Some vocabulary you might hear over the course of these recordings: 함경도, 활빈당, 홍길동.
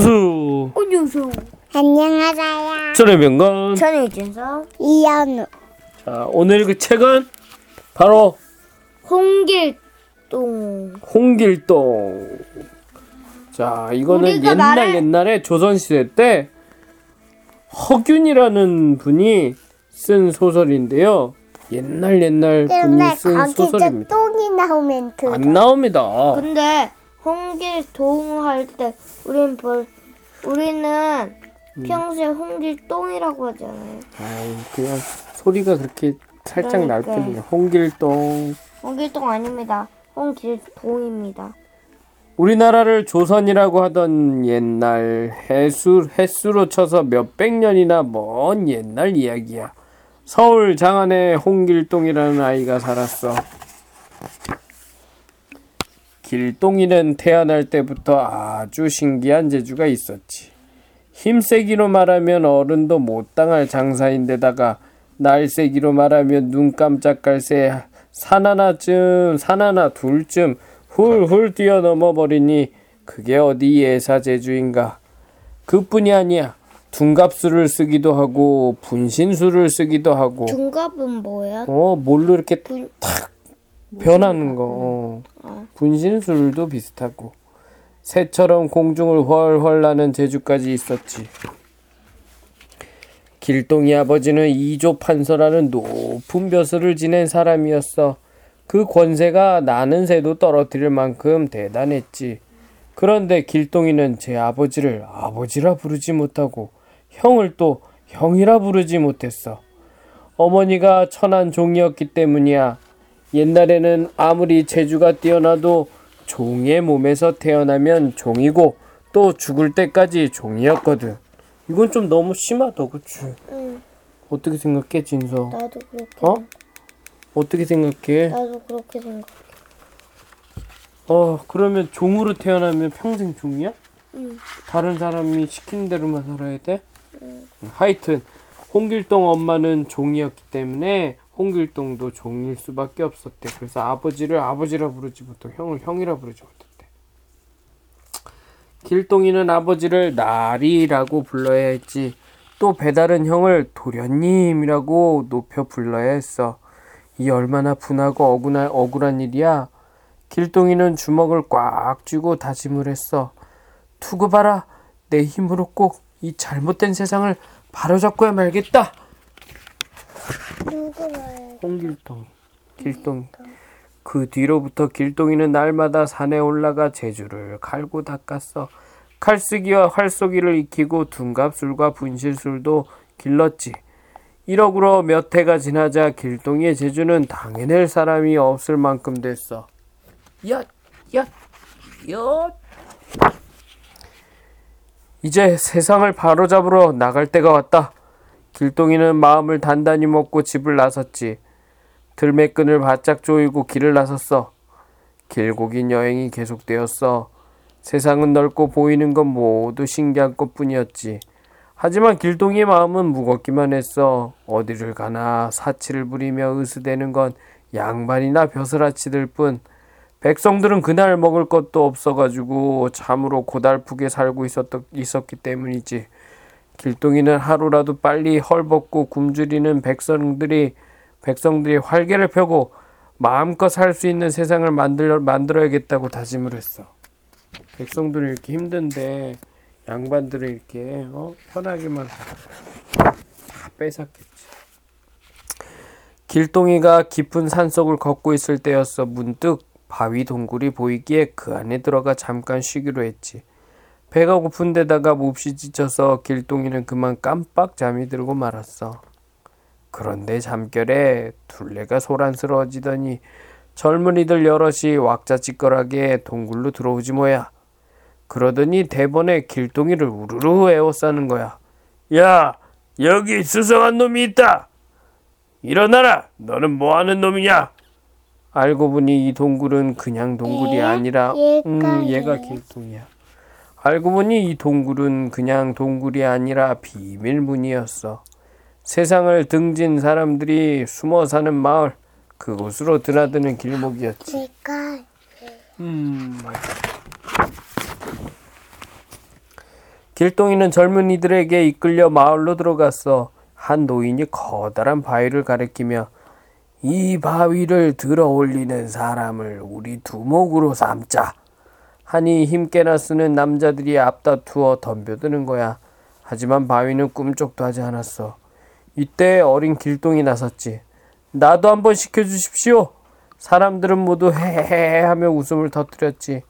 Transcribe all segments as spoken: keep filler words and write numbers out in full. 안녕하세요. 안녕하세요. 안녕하세요. 저는 명건. 저는 이준석. 이현우. 자, 오늘 그 책은 바로 홍길동. 홍길동. 자, 이거는 옛날 말을... 옛날에 조선시대 때 허균이라는 분이 쓴 소설인데요. 옛날 옛날 분이 쓴 소설입니다. 똥이 나오면 들어. 안 나옵니다. 근데 홍길동 할 때 우린 벌, 우리는 음. 평소에 홍길동이라고 하잖아요. 아이, 그냥 소리가 그렇게 살짝 날 뿐이에요. 홍길동. 홍길동 아닙니다. 홍길동입니다. 우리나라를 조선이라고 하던 옛날 해수, 해수로 쳐서 몇백 년이나 먼 옛날 이야기야. 서울 장안에 홍길동이라는 아이가 살았어. 길동이는 태어날 때부터 아주 신기한 재주가 있었지. 힘세기로 말하면 어른도 못 당할 장사인데다가 날세기로 말하면 눈 깜짝할 새 산 하나쯤 산 하나 둘쯤 훌훌 뛰어넘어 버리니 그게 어디 예사 재주인가. 그뿐이 아니야. 둔갑술을 쓰기도 하고 분신술을 쓰기도 하고. 둔갑은 뭐야? 어, 뭘로 이렇게 분... 탁 변하는 거. 어. 어. 분신술도 비슷하고. 새처럼 공중을 훨훨 나는 재주까지 있었지. 길동이 아버지는 이조 판서라는 높은 벼슬을 지낸 사람이었어. 그 권세가 나는 새도 떨어뜨릴 만큼 대단했지. 그런데 길동이는 제 아버지를 아버지라 부르지 못하고 형을 또 형이라 부르지 못했어. 어머니가 천한 종이었기 때문이야. 옛날에는 아무리 재주가 뛰어나도 종의 몸에서 태어나면 종이고 또 죽을 때까지 종이었거든. 이건 좀 너무 심하다, 그치? 응. 어떻게 생각해, 진서? 나도 그렇게. 어? 어떻게 생각해? 나도 그렇게 생각해. 어, 그러면 종으로 태어나면 평생 종이야? 응. 다른 사람이 시키는 대로만 살아야 돼? 응. 하여튼 홍길동 엄마는 종이었기 때문에 홍길동도 종일 수밖에 없었대. 그래서 아버지를 아버지라 부르지 못하고 형을 형이라 부르지 못했대. 길동이는 아버지를 나리라고 불러야 했지. 또 배다른 형을 도련님이라고 높여 불러야 했어. 이 얼마나 분하고 억울한, 억울한 일이야. 길동이는 주먹을 꽉 쥐고 다짐을 했어. 두고 봐라. 내 힘으로 꼭 이 잘못된 세상을 바로잡고야 말겠다. 홍길동. 길동이. 그 뒤로부터 길동이는 날마다 산에 올라가 재주를 갈고 닦았어. 칼쓰기와 활쏘기를 익히고 둔갑술과 분실술도 길렀지. 이러고로 몇 해가 지나자 길동이의 재주는 당해낼 사람이 없을 만큼 됐어. 야, 야, 야. 이제 세상을 바로잡으러 나갈 때가 왔다. 길동이는 마음을 단단히 먹고 집을 나섰지. 들매끈을 바짝 조이고 길을 나섰어. 길고 긴 여행이 계속되었어. 세상은 넓고 보이는 건 모두 신기한 것뿐이었지. 하지만 길동이의 마음은 무겁기만 했어. 어디를 가나 사치를 부리며 으스대는 건 양반이나 벼슬아치들 뿐. 백성들은 그날 먹을 것도 없어가지고 참으로 고달프게 살고 있었, 있었기 때문이지. 길동이는 하루라도 빨리 헐벗고 굶주리는 백성들이 백성들이 활개를 펴고 마음껏 살 수 있는 세상을 만들어, 만들어야겠다고 다짐을 했어. 백성들이 이렇게 힘든데 양반들은 이렇게 어? 편하게만 다 뺏었겠지. 길동이가 깊은 산속을 걷고 있을 때였어. 문득 바위 동굴이 보이기에 그 안에 들어가 잠깐 쉬기로 했지. 배가 고픈 데다가 몹시 지쳐서 길동이는 그만 깜빡 잠이 들고 말았어. 그런데 잠결에 둘레가 소란스러워지더니 젊은이들 여럿이 왁자지껄하게 동굴로 들어오지 뭐야. 그러더니 대번에 길동이를 우르르 에워싸는 거야. 야, 여기 수상한 놈이 있다. 일어나라. 너는 뭐하는 놈이냐. 알고 보니 이 동굴은 그냥 동굴이 아니라 음, 얘가 길동이야. 알고 보니 이 동굴은 그냥 동굴이 아니라 비밀문이었어. 세상을 등진 사람들이 숨어 사는 마을, 그곳으로 드나드는 길목이었지. 음. 길동이는 젊은이들에게 이끌려 마을로 들어갔어. 한 노인이 커다란 바위를 가리키며 이 바위를 들어 올리는 사람을 우리 두목으로 삼자 하니 힘께나 쓰는 남자들이 앞다투어 덤벼드는 거야. 하지만 바위는 꿈쩍도 하지 않았어. 이때 어린 길동이 나섰지. 나도 한번 시켜주십시오. 사람들은 모두 헤헤헤 하며 웃음을 터뜨렸지.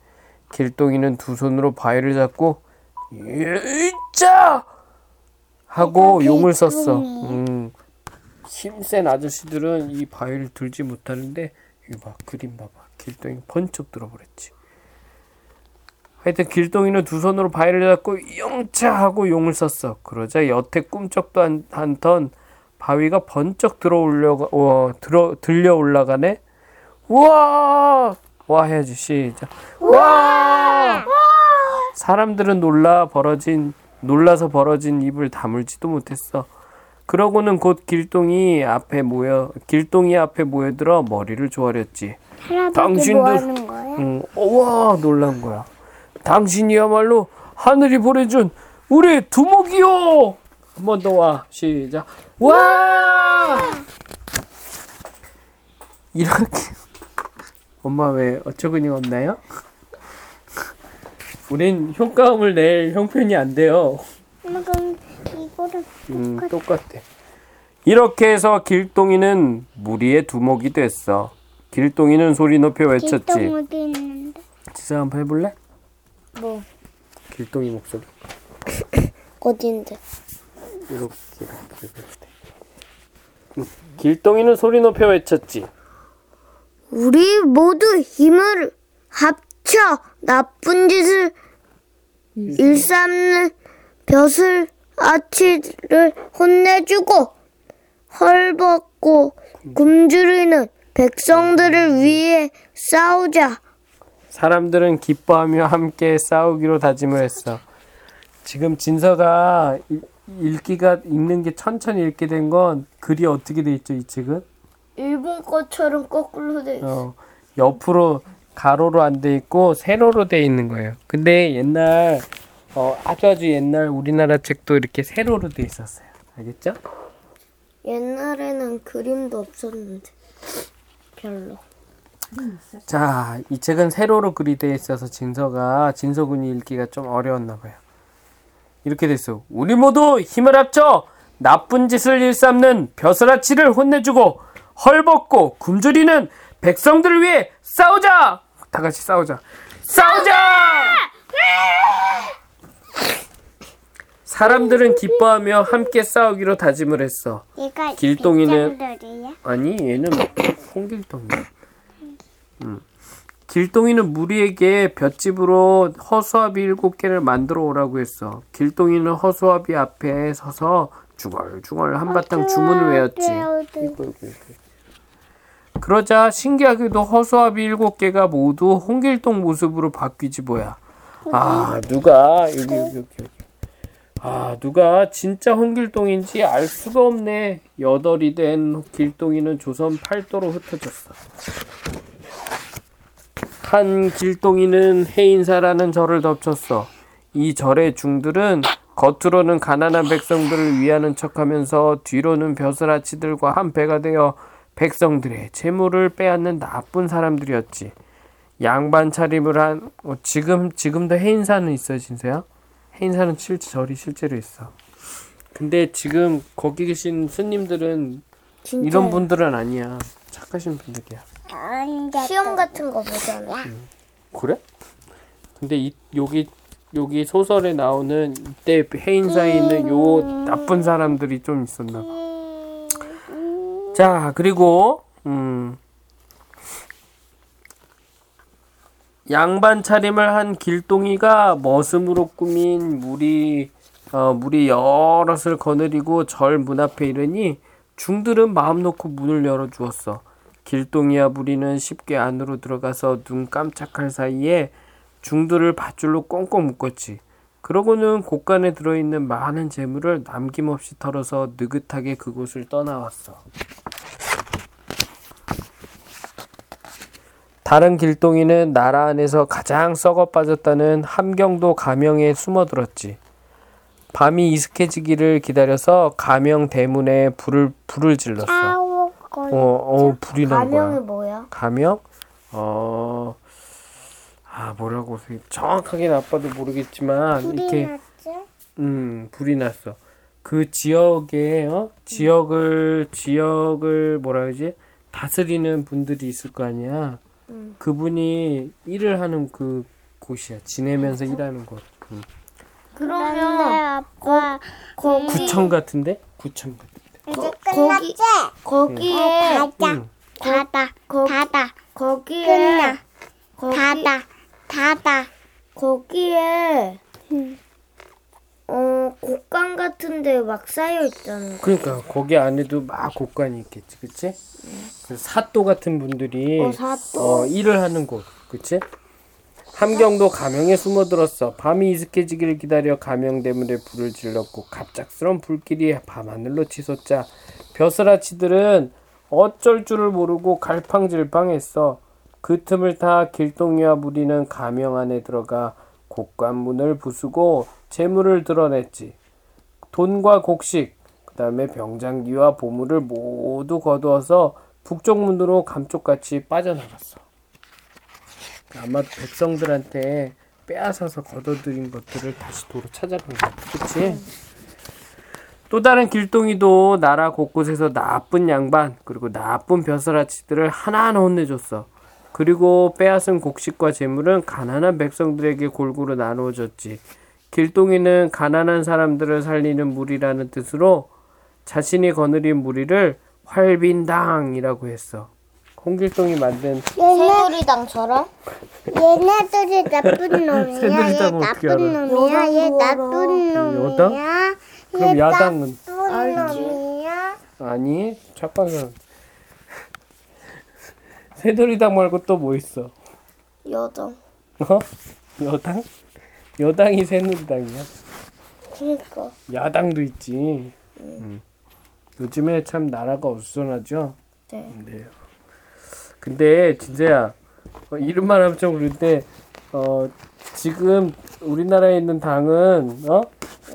길동이는 두 손으로 바위를 잡고 으이짜 하고 용을 썼어. 음, 힘센 아저씨들은 이 바위를 들지 못하는데 이거 봐, 그림 봐봐. 길동이 번쩍 들어버렸지. 하여튼 길동이는 두 손으로 바위를 잡고 영차 하고 용을 썼어. 그러자 여태 꿈쩍도 안, 않던 바위가 번쩍 들어올려가, 어, 들어, 들려 올라가네. 우와! 와 해야지, 시작. 우와! 사람들은 놀라 벌어진, 놀라서 벌어진 입을 다물지도 못했어. 그러고는 곧 길동이 앞에 모여, 길동이 앞에 모여들어 머리를 조아렸지. 당신도, 뭐 하는 거야? 응, 우와! 놀란 거야. 당신이야말로 하늘이 보내준 우리 두목이요! 한 번 더 와, 시작. 와! 이렇게. 엄마 왜 어처구니가 없나요? 우린 효과음을 낼 형편이 안 돼요. 엄마 그럼 이거를 음, 똑같아. 이렇게 해서 길동이는 무리의 두목이 됐어. 길동이는 소리 높여 외쳤지. 길동목이 있는데. 지사 한번 해볼래? 뭐? 길동이 목소리. 어딘데? 이렇게. 이렇게. 길동이는 소리 높여 외쳤지. 우리 모두 힘을 합쳐 나쁜 짓을 일삼는 벼슬 아치를 혼내주고 헐벗고 굶주리는 백성들을 위해 싸우자. 사람들은 기뻐하며 함께 싸우기로 다짐을 했어. 지금 진서가 읽기가 읽는 게 천천히 읽게 된 건 글이 어떻게 돼 있죠, 이 책은? 일본 것처럼 거꾸로 돼 있어. 어, 옆으로 가로로 안 돼 있고 세로로 돼 있는 거예요. 근데 옛날 어, 아주 아주 옛날 우리나라 책도 이렇게 세로로 돼 있었어요. 알겠죠? 옛날에는 그림도 없었는데 별로. 자, 이 책은 세로로 글이 돼 있어서 진서가 진서군이 읽기가 좀 어려웠나 봐요. 이렇게 됐어. 우리 모두 힘을 합쳐 나쁜 짓을 일삼는 벼슬아치를 혼내주고 헐벗고 굶주리는 백성들을 위해 싸우자! 다 같이 싸우자. 싸우자! 사람들은 기뻐하며 함께 싸우기로 다짐을 했어. 얘가 길동이는 백장돌이야? 아니, 얘는 홍길동이야. 음. 길동이는 무리에게 볏짚으로 허수아비 일곱 개를 만들어 오라고 했어. 길동이는 허수아비 앞에 서서 중얼중얼 한바탕 주문을 외웠지. 그러자 신기하게도 허수아비 일곱 개가 모두 홍길동 모습으로 바뀌지 뭐야. 아 누가 여기 여기 여기 아 누가 진짜 홍길동인지 알 수가 없네. 여덟이 된 길동이는 조선 팔도로 흩어졌어. 한 길동이는 해인사라는 절을 덮쳤어. 이 절의 중들은 겉으로는 가난한 백성들을 위하는 척하면서 뒤로는 벼슬아치들과 한 배가 되어 백성들의 재물을 빼앗는 나쁜 사람들이었지. 양반 차림을 한 어, 지금 지금도 해인사는 있어요, 진서야? 해인사는 실제 절이 실제로 있어. 근데 지금 거기 계신 스님들은 진짜요? 이런 분들은 아니야. 착하신 분들이야. 시험 같은 거 보잖아. 음. 그래? 근데 이 여기 여기 소설에 나오는 이때 해인사에 있는 요 나쁜 사람들이 좀 있었나 봐. 자, 그리고 음, 양반 차림을 한 길동이가 머슴으로 꾸민 무리 어, 무리 여럿을 거느리고 절 문 앞에 이르니 중들은 마음 놓고 문을 열어주었어. 길동이와 무리는 쉽게 안으로 들어가서 눈 깜짝할 사이에 중들을 밧줄로 꽁꽁 묶었지. 그러고는 곳간에 들어있는 많은 재물을 남김없이 털어서 느긋하게 그곳을 떠나왔어. 다른 길동이는 나라 안에서 가장 썩어 빠졌다는 함경도 가명에 숨어들었지. 밤이 이슥해지기를 기다려서 가명 대문에 불을 불을 질렀어. 어, 어 불이 난 거야. 가명이 뭐야? 가명? 어, 아 뭐라고 정확하게 아빠도 모르겠지만 불이 이렇게 났지? 음 불이 났어. 그 지역에 어? 지역을 음. 지역을 뭐라 그러지? 다스리는 분들이 있을 거 아니야. 음. 그분이 일을 하는 그 곳이야. 지내면서 음. 일하는 곳. 음. 그러면 아빠 거, 거기 구청 같은데? 구청 같은데. 거, 거기 거기에 응. 바다, 응. 바다, 거, 바다, 거기에 거기, 바다, 바다, 거기에 응. 어 곡간 같은데 막 쌓여 있잖아. 그러니까 거기 안에도 막 곡간이 있겠지, 그렇지? 응. 사또 같은 분들이 어, 사또. 어, 일을 하는 곳, 그렇지? 함경도 가명에 숨어들었어. 밤이 이슥해지기를 기다려 가명 대문에 불을 질렀고 갑작스런 불길이 밤하늘로 치솟자 벼슬아치들은 어쩔 줄을 모르고 갈팡질팡했어. 그 틈을 타 길동이와 무리는 가명 안에 들어가 곡관문을 부수고 재물을 드러냈지. 돈과 곡식, 그 다음에 병장기와 보물을 모두 거두어서 북쪽 문으로 감쪽같이 빠져나갔어. 아마 백성들한테 빼앗아서 거둬들인 것들을 다시 도로 찾아간 거야. 그치? 또 다른 길동이도 나라 곳곳에서 나쁜 양반 그리고 나쁜 벼슬아치들을 하나하나 혼내줬어. 그리고 빼앗은 곡식과 재물은 가난한 백성들에게 골고루 나누어졌지. 길동이는 가난한 사람들을 살리는 무리라는 뜻으로 자신이 거느린 무리를 활빈당이라고 했어. 홍길동이 만든 새누리당처럼? 얘네들이 나쁜 놈이야. 얘 나쁜 놈이야. 얘 나쁜 놈이야. 그럼 야당은? 나쁜 놈이야. 아니, 잠깐만. 새누리당 말고 또 뭐 있어? 여당. 어? 여당? 여당이 새누리당이야? 그러니까. 야당도 있지. 응. 응. 요즘에 참 나라가 어수선하죠? 네. 네. 근데 진짜야 어, 이름만 하면 좀 그런데 어, 지금 우리나라에 있는 당은 어?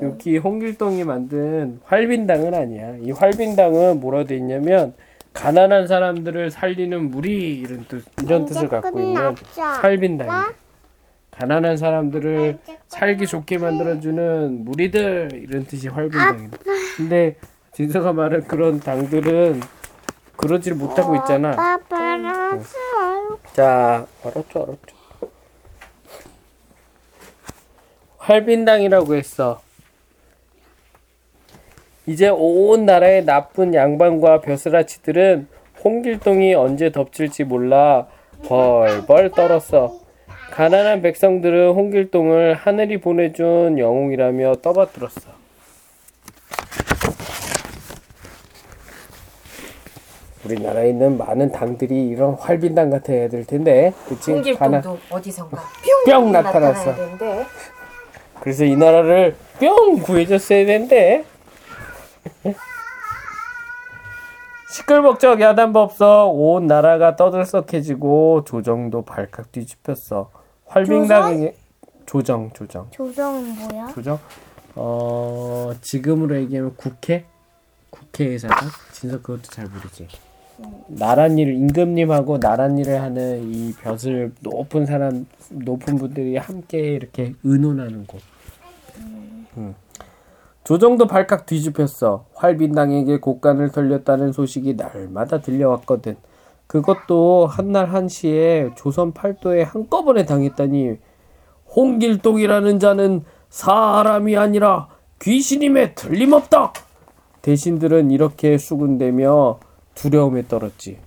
여기 홍길동이 만든 활빈당은 아니야. 이 활빈당은 뭐라 돼 있냐면 가난한 사람들을 살리는 무리 이런 뜻 이런 뜻을 갖고 있는 활빈당이야. 가난한 사람들을 살기 좋게 만들어주는 무리들 이런 뜻이 활빈당이다. 근데 진서가 말한 그런 당들은 그러질 못하고 있잖아. 아빠 알았어. 자, 알았죠, 알았죠. 활빈당이라고 했어. 이제 온 나라의 나쁜 양반과 벼슬아치들은 홍길동이 언제 덮칠지 몰라 벌벌 떨었어. 가난한 백성들은 홍길동을 하늘이 보내준 영웅이라며 떠받들었어. 우리나라에 있는 많은 당들이 이런 활빈당 같아야 될 텐데, 그치? 홍길동도 어디선가 뿅 나타났어. 그래서 이 나라를 뿅 구해줬어야 된대. 시끌벅적 야단도 없어. 온 나라가 떠들썩해지고 조정도 발칵 뒤집혔어. 활빈당의 조정 조정. 조정은 뭐야? 조정. 어 지금으로 얘기하면 국회. 국회의사가 진서 그것도 잘 모르지. 나랏일 임금님하고 나랏일을 하는 이 벼슬 높은 사람 높은 분들이 함께 이렇게 의논하는 곳. 음. 음. 조정도 발칵 뒤집혔어. 활빈당에게 곡간을 털렸다는 소식이 날마다 들려왔거든. 그것도 한날 한시에 조선 팔도에 한꺼번에 당했다니. 홍길동이라는 자는 사람이 아니라 귀신임에 틀림없다. 대신들은 이렇게 수군대며 두려움에 떨었지.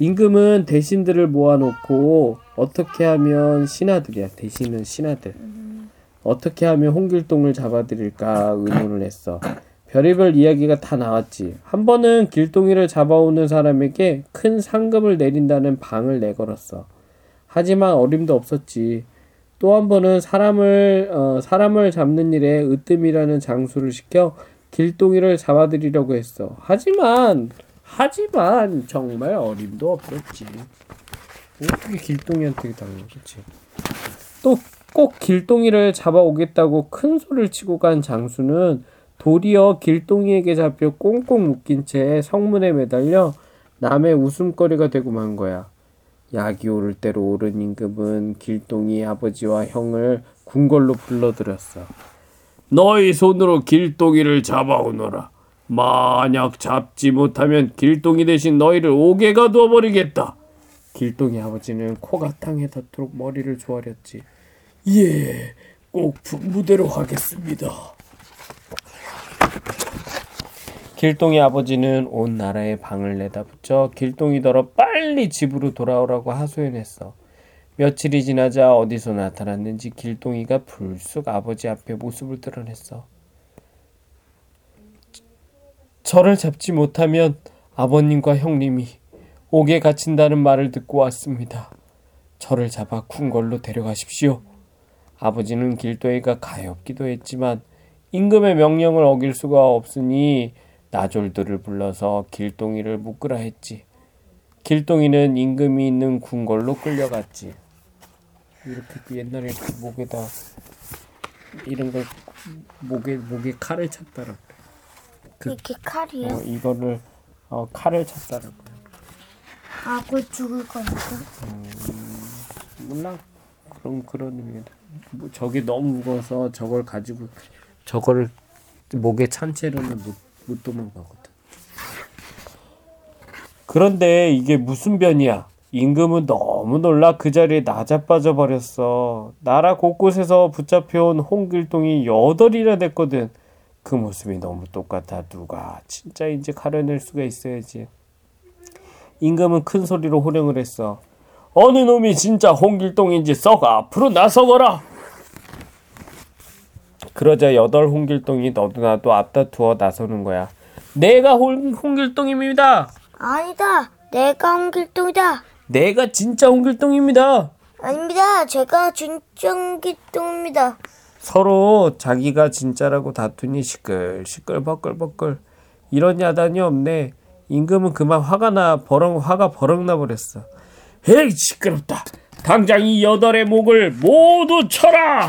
임금은 대신들을 모아놓고 어떻게 하면 신하들이야. 대신은 신하들. 어떻게 하면 홍길동을 잡아들일까 의논을 했어. 별의별 이야기가 다 나왔지. 한 번은 길동이를 잡아오는 사람에게 큰 상금을 내린다는 방을 내걸었어. 하지만 어림도 없었지. 또 한 번은 사람을 어, 사람을 잡는 일에 으뜸이라는 장수를 시켜 길동이를 잡아들이려고 했어. 하지만 하지만 정말 어림도 없었지. 어떻게 길동이한테 당했지? 또 꼭 길동이를 잡아오겠다고 큰 소리를 치고 간 장수는 도리어 길동이에게 잡혀 꽁꽁 묶인 채 성문에 매달려 남의 웃음거리가 되고 만 거야. 약이 오를 대로 오른 임금은 길동이 아버지와 형을 궁궐로 불러들였어. 너희 손으로 길동이를 잡아오너라. 만약 잡지 못하면 길동이 대신 너희를 옥에가 두어버리겠다. 길동이 아버지는 코가 땅에 닿도록 머리를 조아렸지. 예, 꼭 분부대로 하겠습니다. 길동이 아버지는 온 나라에 방을 내다붙여 길동이더러 빨리 집으로 돌아오라고 하소연했어. 며칠이 지나자 어디서 나타났는지 길동이가 불쑥 아버지 앞에 모습을 드러냈어. 저를 잡지 못하면 아버님과 형님이 옥에 갇힌다는 말을 듣고 왔습니다. 저를 잡아 궁궐로 데려가십시오. 아버지는 길동이가 가엾기도 했지만 임금의 명령을 어길 수가 없으니 나졸들을 불러서 길동이를 묶으라 했지. 길동이는 임금이 있는 궁궐로 끌려갔지. 이렇게 옛날에 목에다 이런 걸 목에 목에 칼을 찼더라. 그, 이게 칼이요? 어, 이거를 어, 칼을 찾더라고요. 아, 곧 죽을 거니까? 음, 몰라. 그런 그런 의미다. 뭐, 저게 너무 무거워서 저걸 가지고 저걸 목에 찬 채로는 못, 못 도망가거든. 그런데 이게 무슨 변이야? 임금은 너무 놀라 그 자리에 나자빠져 버렸어. 나라 곳곳에서 붙잡혀온 홍길동이 여덟이나 됐거든. 그 모습이 너무 똑같아. 누가 진짜인지 가려낼 수가 있어야지. 임금은 큰 소리로 호령을 했어. 어느 놈이 진짜 홍길동인지 썩 앞으로 나서거라. 그러자 여덟 홍길동이 너도나도 앞다투어 나서는 거야. 내가 홍, 홍길동입니다. 아니다. 내가 홍길동이다. 내가 진짜 홍길동입니다. 아닙니다. 제가 진짜 홍길동입니다. 서로 자기가 진짜라고 다투니 시끌 시끌 버끌버끌. 이런 야단이 없네. 임금은 그만 화가 나 버렁 화가 버렁 나버렸어. 에이, 시끄럽다. 당장 이 여덟의 목을 모두 쳐라.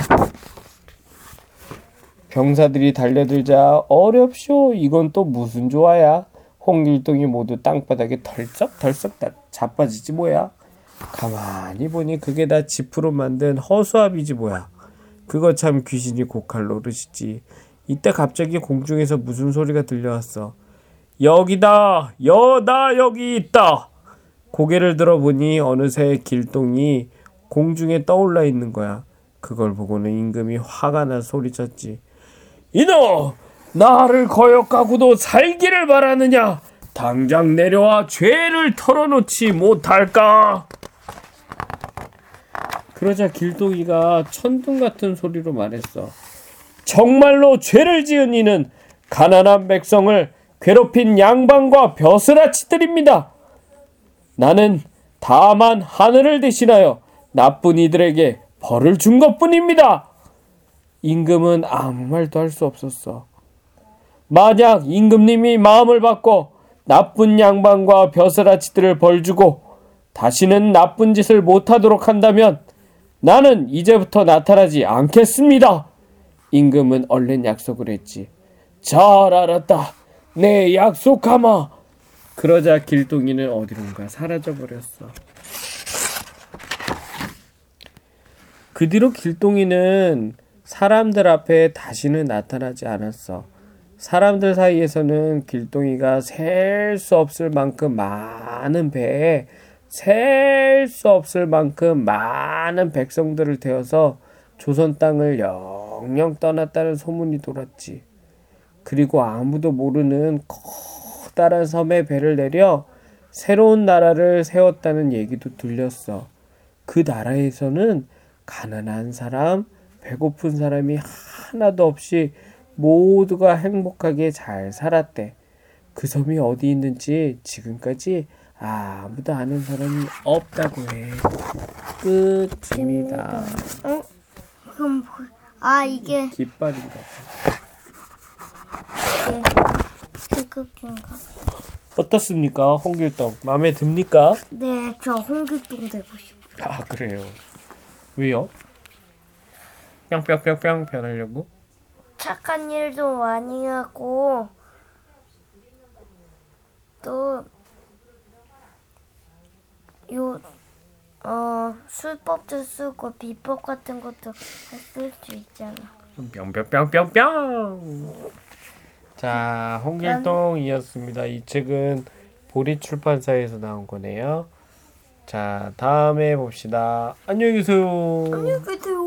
병사들이 달려들자 어렵쇼. 이건 또 무슨 조화야. 홍길동이 모두 땅바닥에 덜썩덜썩 자빠지지 뭐야. 가만히 보니 그게 다 지푸로 만든 허수아비지 뭐야. 그거 참 귀신이 고칼 노릇이지. 이때 갑자기 공중에서 무슨 소리가 들려왔어. 여기다! 여다 여기 있다! 고개를 들어보니 어느새 길동이 공중에 떠올라 있는 거야. 그걸 보고는 임금이 화가 나 소리쳤지. 이놈! 나를 거역하고도 살기를 바라느냐! 당장 내려와 죄를 털어놓지 못할까! 그러자 길동이가 천둥 같은 소리로 말했어. 정말로 죄를 지은 이는 가난한 백성을 괴롭힌 양반과 벼슬아치들입니다. 나는 다만 하늘을 대신하여 나쁜 이들에게 벌을 준 것뿐입니다. 임금은 아무 말도 할 수 없었어. 만약 임금님이 마음을 바꿔 나쁜 양반과 벼슬아치들을 벌주고 다시는 나쁜 짓을 못하도록 한다면 나는 이제부터 나타나지 않겠습니다. 임금은 얼른 약속을 했지. 잘 알았다. 내 약속하마. 그러자 길동이는 어디론가 사라져버렸어. 그 뒤로 길동이는 사람들 앞에 다시는 나타나지 않았어. 사람들 사이에서는 길동이가 셀 수 없을 만큼 많은 배에 셀 수 없을 만큼 많은 백성들을 태워서 조선 땅을 영영 떠났다는 소문이 돌았지. 그리고 아무도 모르는 커다란 섬에 배를 내려 새로운 나라를 세웠다는 얘기도 들렸어. 그 나라에서는 가난한 사람, 배고픈 사람이 하나도 없이 모두가 행복하게 잘 살았대. 그 섬이 어디 있는지 지금까지 아무도 아는 사람이 없다고 해. 끝입니다. 어? 이건 뭐? 아, 이게 깃발인가 봐. 이게 태극인가? 어떻습니까? 홍길동 마음에 듭니까? 네, 저 홍길동 되고 싶어요. 아, 그래요? 왜요? 뿅뿅뿅뿅 변하려고. 착한 일도 많이 하고 또 요 어 술법도 쓰고 비법 같은 것도 쓸 수 있잖아. 뿅뿅뿅뿅뿅. 자, 홍길동이었습니다. 이 책은 보리 출판사에서 나온 거네요. 자, 다음에 봅시다. 안녕히 계세요. 안녕히 계세요.